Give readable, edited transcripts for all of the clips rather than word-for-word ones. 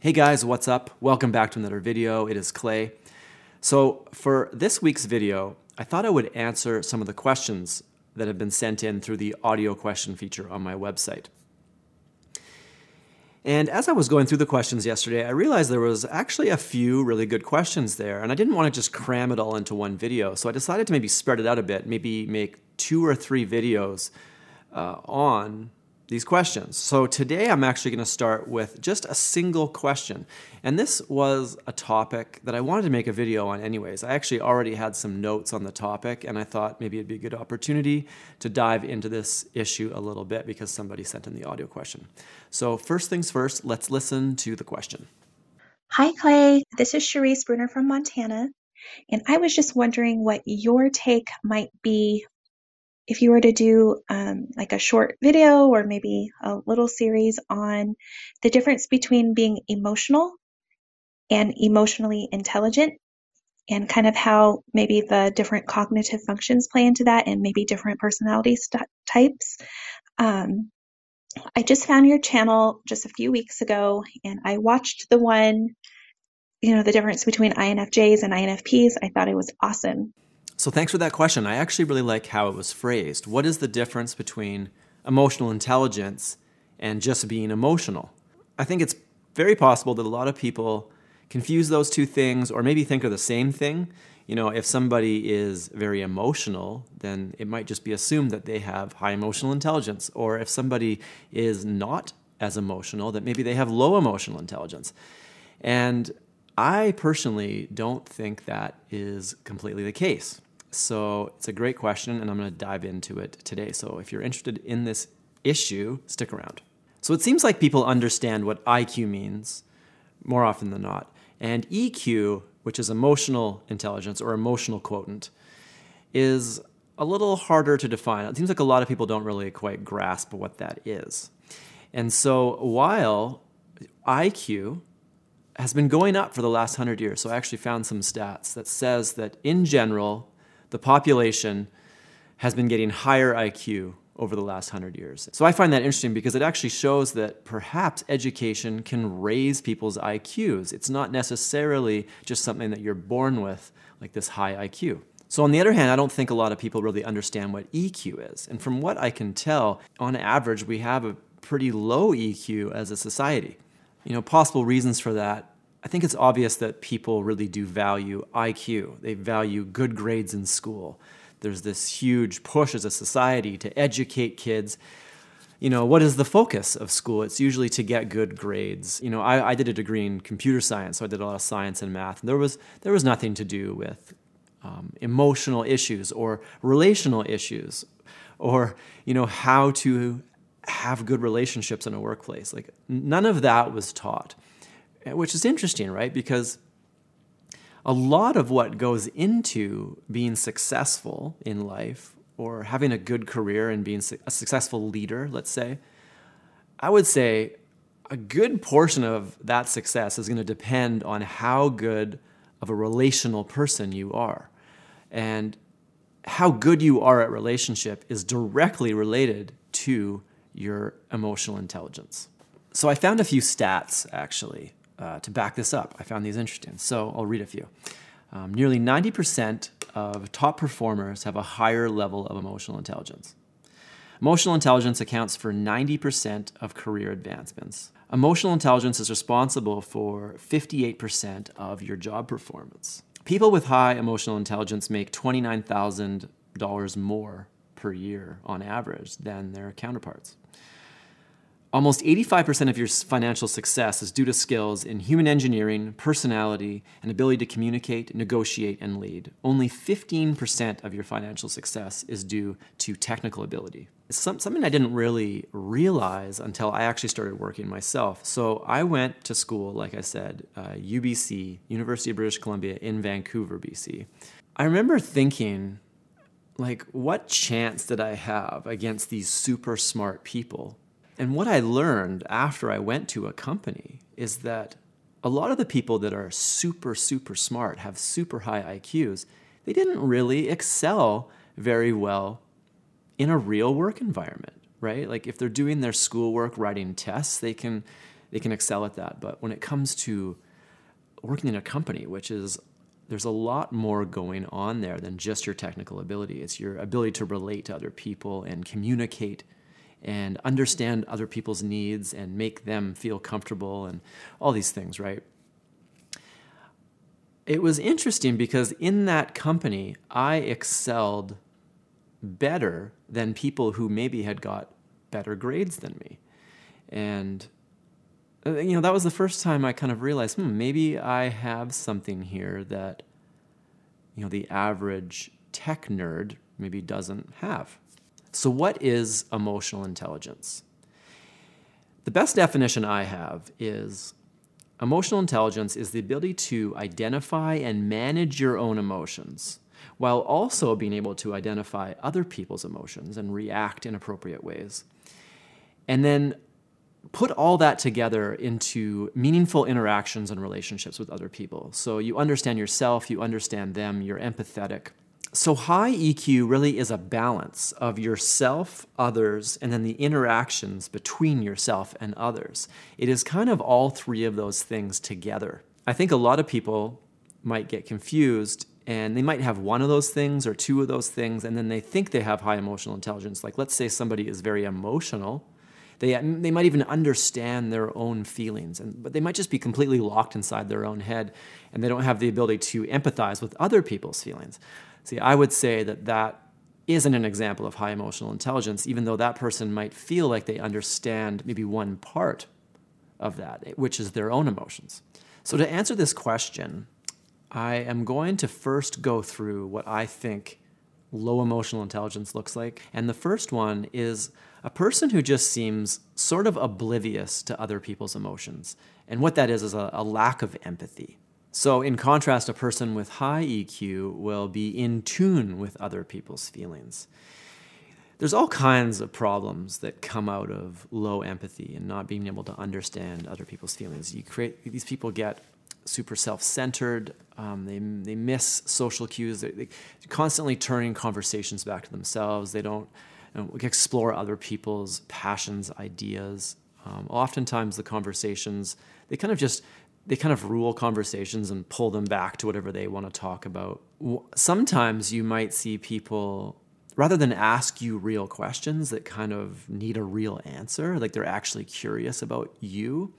Hey guys, what's up? Welcome back to another video. It is Clay. So for this week's video, I thought I would answer some of the questions that have been sent in through the audio question feature on my website. And as I was going through the questions yesterday, I realized there was actually a few really good questions there, and I didn't want to just cram it all into one video. So I decided to maybe spread it out a bit, maybe make 2 or 3 videos on these questions. So today I'm actually going to start with just a single question. And this was a topic that I wanted to make a video on anyways. I actually already had some notes on the topic and I thought maybe it'd be a good opportunity to dive into this issue a little bit because somebody sent in the audio question. So first things first, let's listen to the question. Hi Clay, this is Cherise Bruner from Montana. And I was just wondering what your take might be if you were to do like a short video or maybe a little series on the difference between being emotional and emotionally intelligent and kind of how maybe the different cognitive functions play into that and maybe different personality types. I just found your channel just a few weeks ago and I watched the one, you know, the difference between INFJs and INFPs. I thought it was awesome. So thanks for that question. I actually really like how it was phrased. What is the difference between emotional intelligence and just being emotional? I think it's very possible that a lot of people confuse those two things or maybe think they're the same thing. You know, if somebody is very emotional, then it might just be assumed that they have high emotional intelligence. Or if somebody is not as emotional, that maybe they have low emotional intelligence. And I personally don't think that is completely the case. So it's a great question, and I'm going to dive into it today. So if you're interested in this issue, stick around. So it seems like people understand what IQ means more often than not. And EQ, which is emotional intelligence or emotional quotient, is a little harder to define. It seems like a lot of people don't really quite grasp what that is. And so while IQ has been going up for the last 100 years. So I actually found some stats that says that in general, the population has been getting higher IQ over the last 100 years. So I find that interesting because it actually shows that perhaps education can raise people's IQs. It's not necessarily just something that you're born with, like this high IQ. So on the other hand, I don't think a lot of people really understand what EQ is. And from what I can tell, on average, we have a pretty low EQ as a society. You know, possible reasons for that, I think it's obvious that people really do value IQ. They value good grades in school. There's this huge push as a society to educate kids. You know, what is the focus of school? It's usually to get good grades. You know, I did a degree in computer science, so I did a lot of science and math. And there was nothing to do with emotional issues or relational issues or, you know, how to have good relationships in a workplace. Like none of that was taught, which is interesting, right? Because a lot of what goes into being successful in life or having a good career and being a successful leader, let's say, I would say a good portion of that success is going to depend on how good of a relational person you are. And how good you are at relationship is directly related to your emotional intelligence. So I found a few stats, actually, to back this up. I found these interesting, so I'll read a few. Nearly 90% of top performers have a higher level of emotional intelligence. Emotional intelligence accounts for 90% of career advancements. Emotional intelligence is responsible for 58% of your job performance. People with high emotional intelligence make $29,000 more per year on average than their counterparts. Almost 85% of your financial success is due to skills in human engineering, personality, and ability to communicate, negotiate, and lead. Only 15% of your financial success is due to technical ability. It's something I didn't really realize until I actually started working myself. So I went to school, like I said, UBC, University of British Columbia in Vancouver, BC. I remember thinking, like, what chance did I have against these super smart people? And what I learned after I went to a company is that a lot of the people that are super, super smart, have super high IQs, they didn't really excel very well in a real work environment, right? Like if they're doing their schoolwork, writing tests, they can they can excel at that. But when it comes to working in a company, which is, there's a lot more going on there than just your technical ability. It's your ability to relate to other people and communicate and understand other people's needs and make them feel comfortable and all these things, right? It was interesting because in that company, I excelled better than people who maybe had got better grades than me. And, you know, that was the first time I kind of realized, maybe I have something here that, you know, the average tech nerd maybe doesn't have. So what is emotional intelligence? The best definition I have is emotional intelligence is the ability to identify and manage your own emotions while also being able to identify other people's emotions and react in appropriate ways. And then put all that together into meaningful interactions and relationships with other people. So you understand yourself, you understand them, you're empathetic. So high EQ really is a balance of yourself, others, and then the interactions between yourself and others. It is kind of all three of those things together. I think a lot of people might get confused, and they might have one of those things or two of those things, and then they think they have high emotional intelligence. Like, let's say somebody is very emotional. They might even understand their own feelings, but they might just be completely locked inside their own head, and they don't have the ability to empathize with other people's feelings. See, I would say that that isn't an example of high emotional intelligence, even though that person might feel like they understand maybe one part of that, which is their own emotions. So to answer this question, I am going to first go through what I think low emotional intelligence looks like. And the first one is a person who just seems sort of oblivious to other people's emotions. And what that is a lack of empathy. So in contrast, a person with high EQ will be in tune with other people's feelings. There's all kinds of problems that come out of low empathy and not being able to understand other people's feelings. These people get super self-centered, they miss social cues, they're constantly turning conversations back to themselves, they don't explore other people's passions, ideas. Oftentimes the conversations, they kind of rule conversations and pull them back to whatever they want to talk about. Sometimes you might see people, rather than ask you real questions that kind of need a real answer, like they're actually curious about you,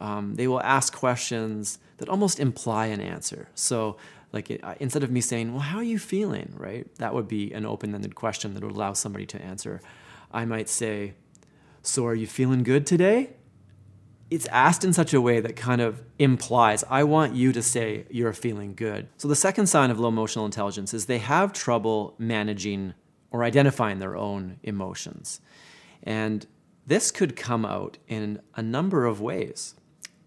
they will ask questions that almost imply an answer. So like instead of me saying, well, how are you feeling, right? That would be an open-ended question that would allow somebody to answer. I might say, so are you feeling good today? It's asked in such a way that kind of implies, I want you to say you're feeling good. So the second sign of low emotional intelligence is they have trouble managing or identifying their own emotions. And this could come out in a number of ways.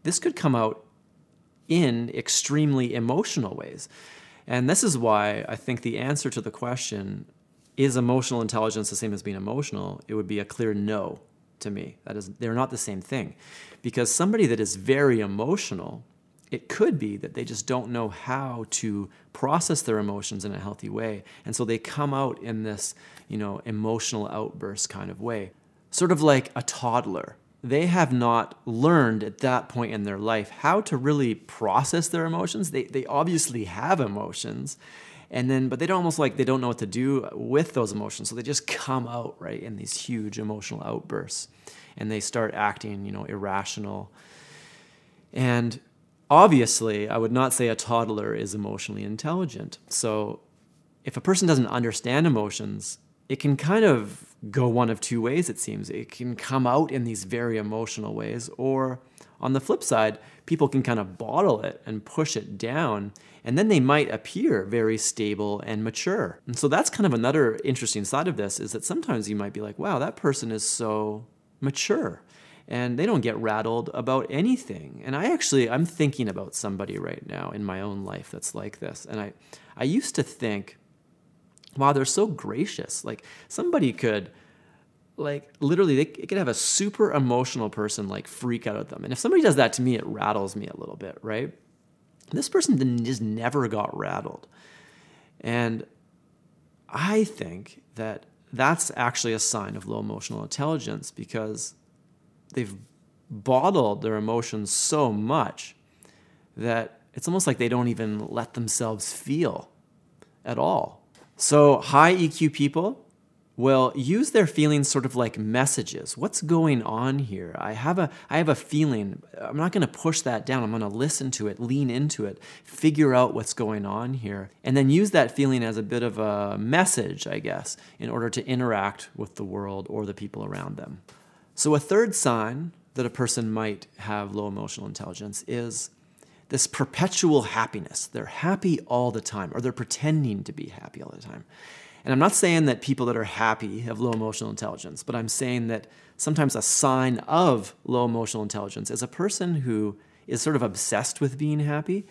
This could come out in extremely emotional ways. And this is why I think the answer to the question, is emotional intelligence the same as being emotional? It would be a clear no. To me, that is, they're not the same thing. Because somebody that is very emotional, it could be that they just don't know how to process their emotions in a healthy way. And so they come out in this, you know, emotional outburst kind of way. Sort of like a toddler. They have not learned at that point in their life how to really process their emotions. They obviously have emotions. And then, but they don't almost like they don't know what to do with those emotions. So they just come out, right, in these huge emotional outbursts. And they start acting, you know, irrational. And obviously, I would not say a toddler is emotionally intelligent. So if a person doesn't understand emotions, it can kind of go one of two ways, it seems. It can come out in these very emotional ways, or on the flip side, people can kind of bottle it and push it down, and then they might appear very stable and mature. And so that's kind of another interesting side of this, is that sometimes you might be like, wow, that person is so mature, and they don't get rattled about anything. And I'm thinking about somebody right now in my own life that's like this. And I used to think, wow, they're so gracious. Like somebody could, like literally, it could have a super emotional person like freak out at them. And if somebody does that to me, it rattles me a little bit, right? This person just never got rattled. And I think that that's actually a sign of low emotional intelligence, because they've bottled their emotions so much that it's almost like they don't even let themselves feel at all. So high EQ people will use their feelings sort of like messages. What's going on here? I have a feeling. I'm not gonna push that down. I'm gonna listen to it, lean into it, figure out what's going on here, and then use that feeling as a bit of a message, I guess, in order to interact with the world or the people around them. So a third sign that a person might have low emotional intelligence is this perpetual happiness. They're happy all the time, or they're pretending to be happy all the time. And I'm not saying that people that are happy have low emotional intelligence, but I'm saying that sometimes a sign of low emotional intelligence is a person who is sort of obsessed with being happy.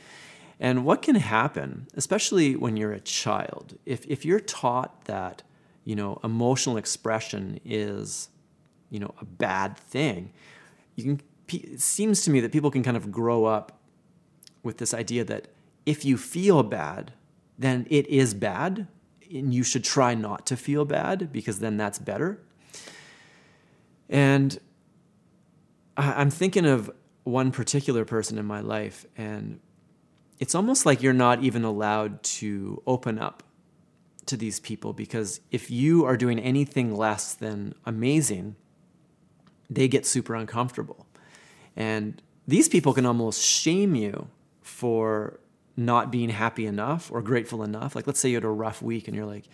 And what can happen, especially when you're a child, if you're taught that, you know, emotional expression is, you know, a bad thing, it seems to me that people can kind of grow up with this idea that if you feel bad, then it is bad, and you should try not to feel bad because then that's better. And I'm thinking of one particular person in my life, and it's almost like you're not even allowed to open up to these people, because if you are doing anything less than amazing, they get super uncomfortable. And these people can almost shame you for not being happy enough or grateful enough. Like, let's say you had a rough week and you're like,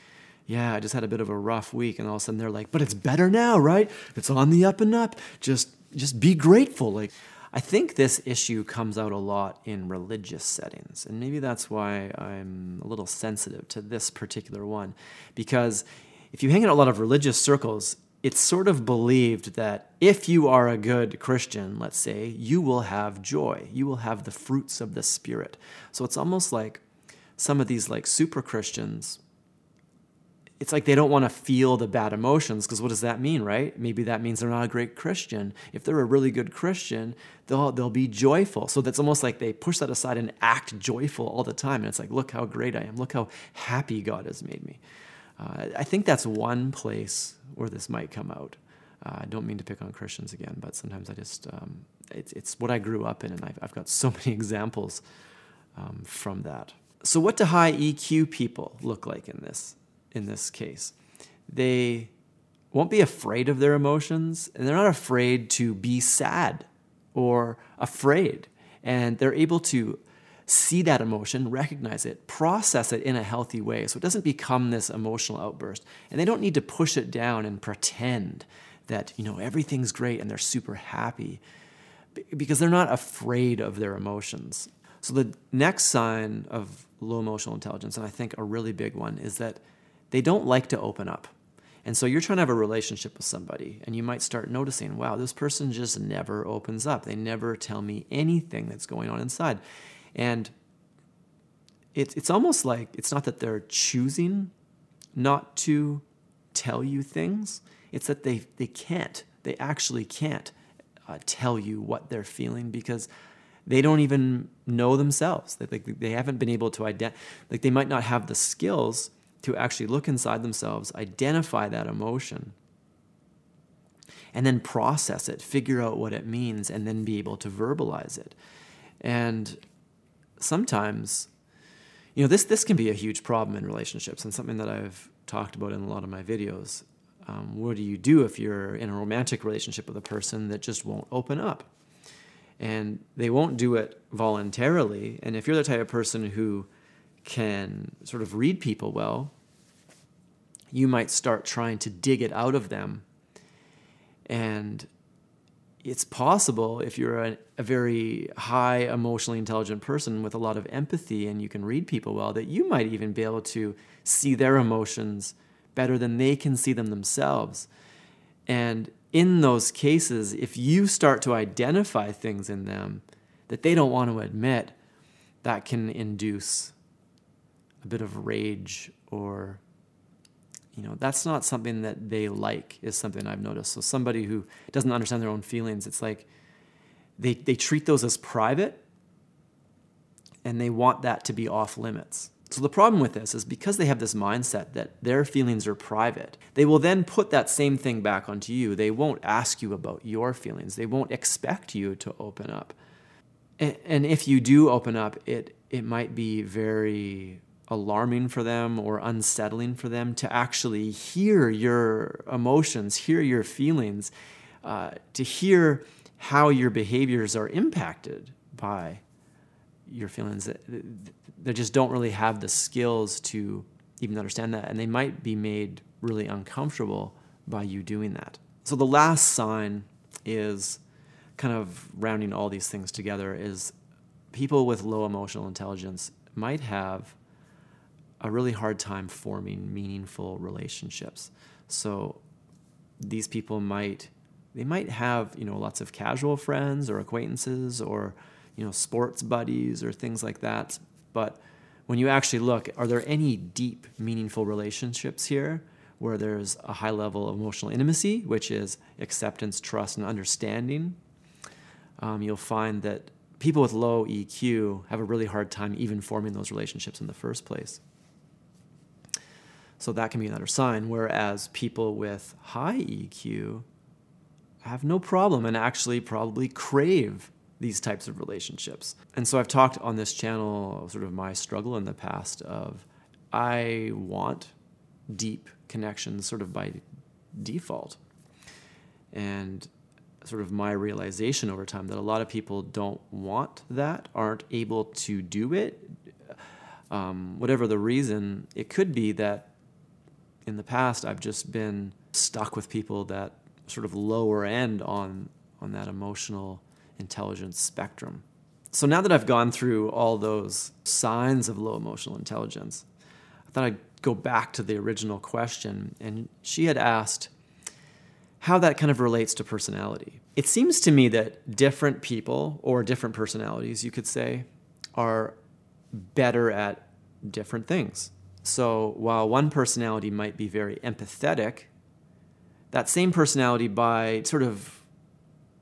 yeah, I just had a bit of a rough week. And all of a sudden they're like, but it's better now, right? It's on the up and up. Just be grateful. Like, I think this issue comes out a lot in religious settings. And maybe that's why I'm a little sensitive to this particular one. Because if you hang in a lot of religious circles, it's sort of believed that if you are a good Christian, let's say, you will have joy. You will have the fruits of the Spirit. So it's almost like some of these like super Christians, it's like they don't want to feel the bad emotions, because what does that mean, right? Maybe that means they're not a great Christian. If they're a really good Christian, they'll be joyful. So that's almost like they push that aside and act joyful all the time. And it's like, look how great I am. Look how happy God has made me. I think that's one place where this might come out. I don't mean to pick on Christians again, but sometimes I just, it's what I grew up in, and I've got so many examples from that. So what do high EQ people look like in this case? They won't be afraid of their emotions, and they're not afraid to be sad or afraid, and they're able to see that emotion, recognize it, process it in a healthy way so it doesn't become this emotional outburst. And they don't need to push it down and pretend that, you know, everything's great and they're super happy, because they're not afraid of their emotions. So the next sign of low emotional intelligence, and I think a really big one, is that they don't like to open up. And so you're trying to have a relationship with somebody, and you might start noticing, wow, this person just never opens up. They never tell me anything that's going on inside. And it's almost like it's not that they're choosing not to tell you things. It's that they can't. They actually can't tell you what they're feeling, because they don't even know themselves. They haven't been able to identify. Like, they might not have the skills to actually look inside themselves, identify that emotion, and then process it, figure out what it means, and then be able to verbalize it. And sometimes, you know, this can be a huge problem in relationships, and something that I've talked about in a lot of my videos. What do you do if you're in a romantic relationship with a person that just won't open up? And they won't do it voluntarily. And if you're the type of person who can sort of read people well, you might start trying to dig it out of them. And it's possible, if you're a very high emotionally intelligent person with a lot of empathy and you can read people well, that you might even be able to see their emotions better than they can see them themselves. And in those cases, if you start to identify things in them that they don't want to admit, that can induce a bit of rage, or, you know, that's not something that they like, is something I've noticed. So somebody who doesn't understand their own feelings, it's like they treat those as private, and they want that to be off limits. So the problem with this is because they have this mindset that their feelings are private, they will then put that same thing back onto you. They won't ask you about your feelings. They won't expect you to open up. And if you do open up, it might be very alarming for them or unsettling for them to actually hear your emotions, hear your feelings, to hear how your behaviors are impacted by your feelings. They just don't really have the skills to even understand that, and they might be made really uncomfortable by you doing that. So the last sign is, kind of rounding all these things together, is people with low emotional intelligence might have a really hard time forming meaningful relationships. So these people might have, lots of casual friends or acquaintances or, sports buddies or things like that. But when you actually look, are there any deep, meaningful relationships here where there's a high level of emotional intimacy, which is acceptance, trust, and understanding? You'll find that people with low EQ have a really hard time even forming those relationships in the first place. So that can be another sign, whereas people with high EQ have no problem and actually probably crave these types of relationships. And so I've talked on this channel sort of my struggle in the past of I want deep connections sort of by default. And sort of my realization over time that a lot of people don't want that, aren't able to do it. Whatever the reason, it could be that in the past I've just been stuck with people that sort of lower end on that emotional intelligence spectrum. So now that I've gone through all those signs of low emotional intelligence, I thought I'd go back to the original question, and she had asked how that kind of relates to personality. It seems to me that different people, or different personalities, you could say, are better at different things. So while one personality might be very empathetic, that same personality by sort of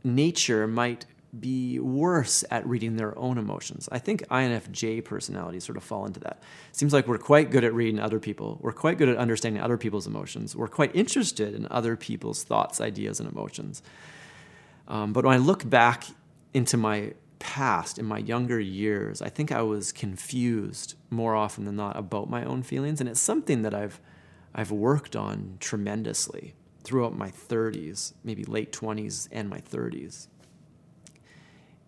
nature might be worse at reading their own emotions. I think INFJ personalities sort of fall into that. It seems like we're quite good at reading other people. We're quite good at understanding other people's emotions. We're quite interested in other people's thoughts, ideas, and emotions. But when I look back into my past, in my younger years, I think I was confused more often than not about my own feelings, and it's something that I've worked on tremendously throughout my 30s, maybe late 20s and my 30s.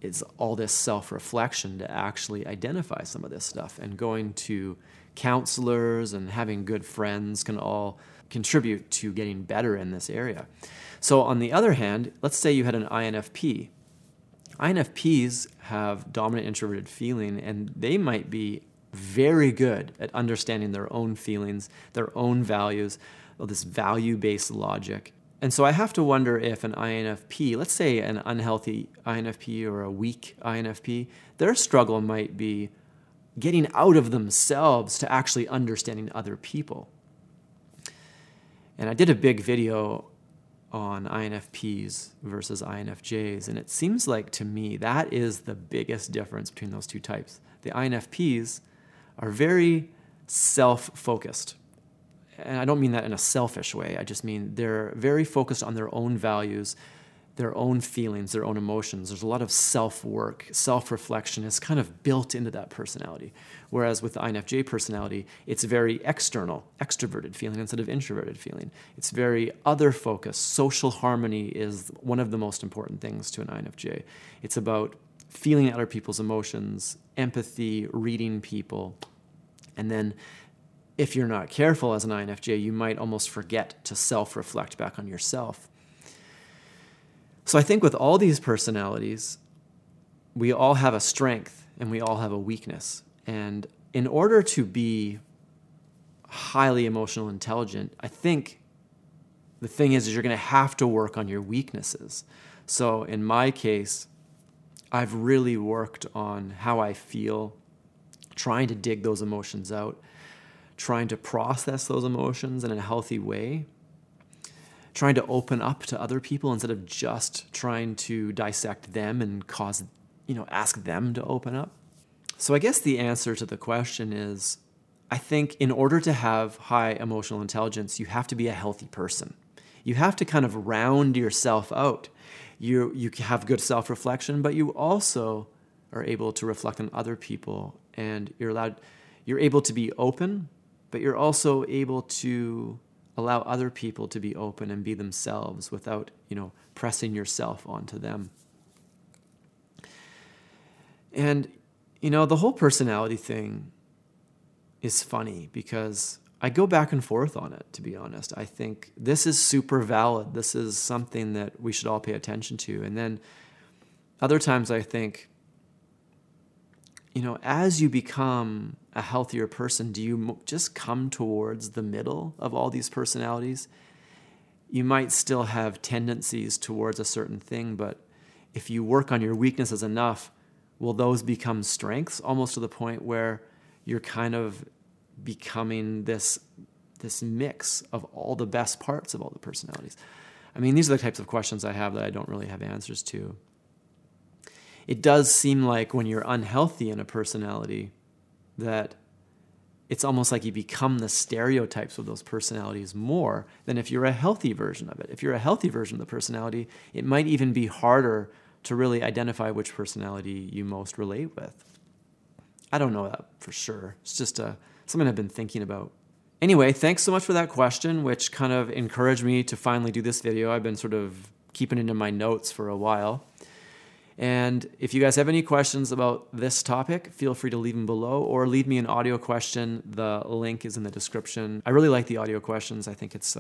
It's all this self-reflection to actually identify some of this stuff, and going to counselors and having good friends can all contribute to getting better in this area. So on the other hand, let's say you had an INFP. INFPs have dominant introverted feeling, and they might be very good at understanding their own feelings, their own values, all this value-based logic. And so I have to wonder if an INFP, let's say an unhealthy INFP or a weak INFP, their struggle might be getting out of themselves to actually understanding other people. And I did a big video on INFPs versus INFJs, and it seems like to me that is the biggest difference between those two types. The INFPs are very self-focused. And I don't mean that in a selfish way. I just mean they're very focused on their own values, their own feelings, their own emotions. There's a lot of self-work, self-reflection is kind of built into that personality. Whereas with the INFJ personality, it's very external, extroverted feeling instead of introverted feeling. It's very other-focused. Social harmony is one of the most important things to an INFJ. It's about feeling other people's emotions, empathy, reading people, and then if you're not careful as an INFJ, you might almost forget to self-reflect back on yourself. So I think with all these personalities, we all have a strength and we all have a weakness. And in order to be highly emotional intelligent, I think the thing is you're going to have to work on your weaknesses. So in my case, I've really worked on how I feel, trying to dig those emotions out, trying to process those emotions in a healthy way, trying to open up to other people instead of just trying to dissect them and cause, ask them to open up. So I guess the answer to the question is I think in order to have high emotional intelligence, you have to be a healthy person. You have to kind of round yourself out. You have good self-reflection, but you also are able to reflect on other people, and you're able to be open, but you're also able to allow other people to be open and be themselves without, pressing yourself onto them. And, the whole personality thing is funny because I go back and forth on it, to be honest. I think this is super valid. This is something that we should all pay attention to. And then other times I think, as you become a healthier person, do you just come towards the middle of all these personalities? You might still have tendencies towards a certain thing, but if you work on your weaknesses enough, will those become strengths, almost to the point where you're kind of becoming this mix of all the best parts of all the personalities? I mean, these are the types of questions I have that I don't really have answers to. It does seem like when you're unhealthy in a personality that it's almost like you become the stereotypes of those personalities more than if you're a healthy version of it. If you're a healthy version of the personality, it might even be harder to really identify which personality you most relate with. I don't know that for sure. It's just something I've been thinking about. Anyway, thanks so much for that question, which kind of encouraged me to finally do this video. I've been sort of keeping it in my notes for a while. And if you guys have any questions about this topic, feel free to leave them below or leave me an audio question. The link is in the description. I really like the audio questions. I think it's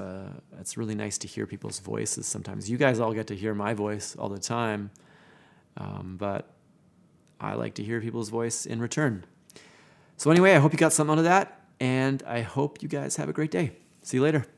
really nice to hear people's voices sometimes. You guys all get to hear my voice all the time, but I like to hear people's voice in return. So anyway, I hope you got something out of that, and I hope you guys have a great day. See you later.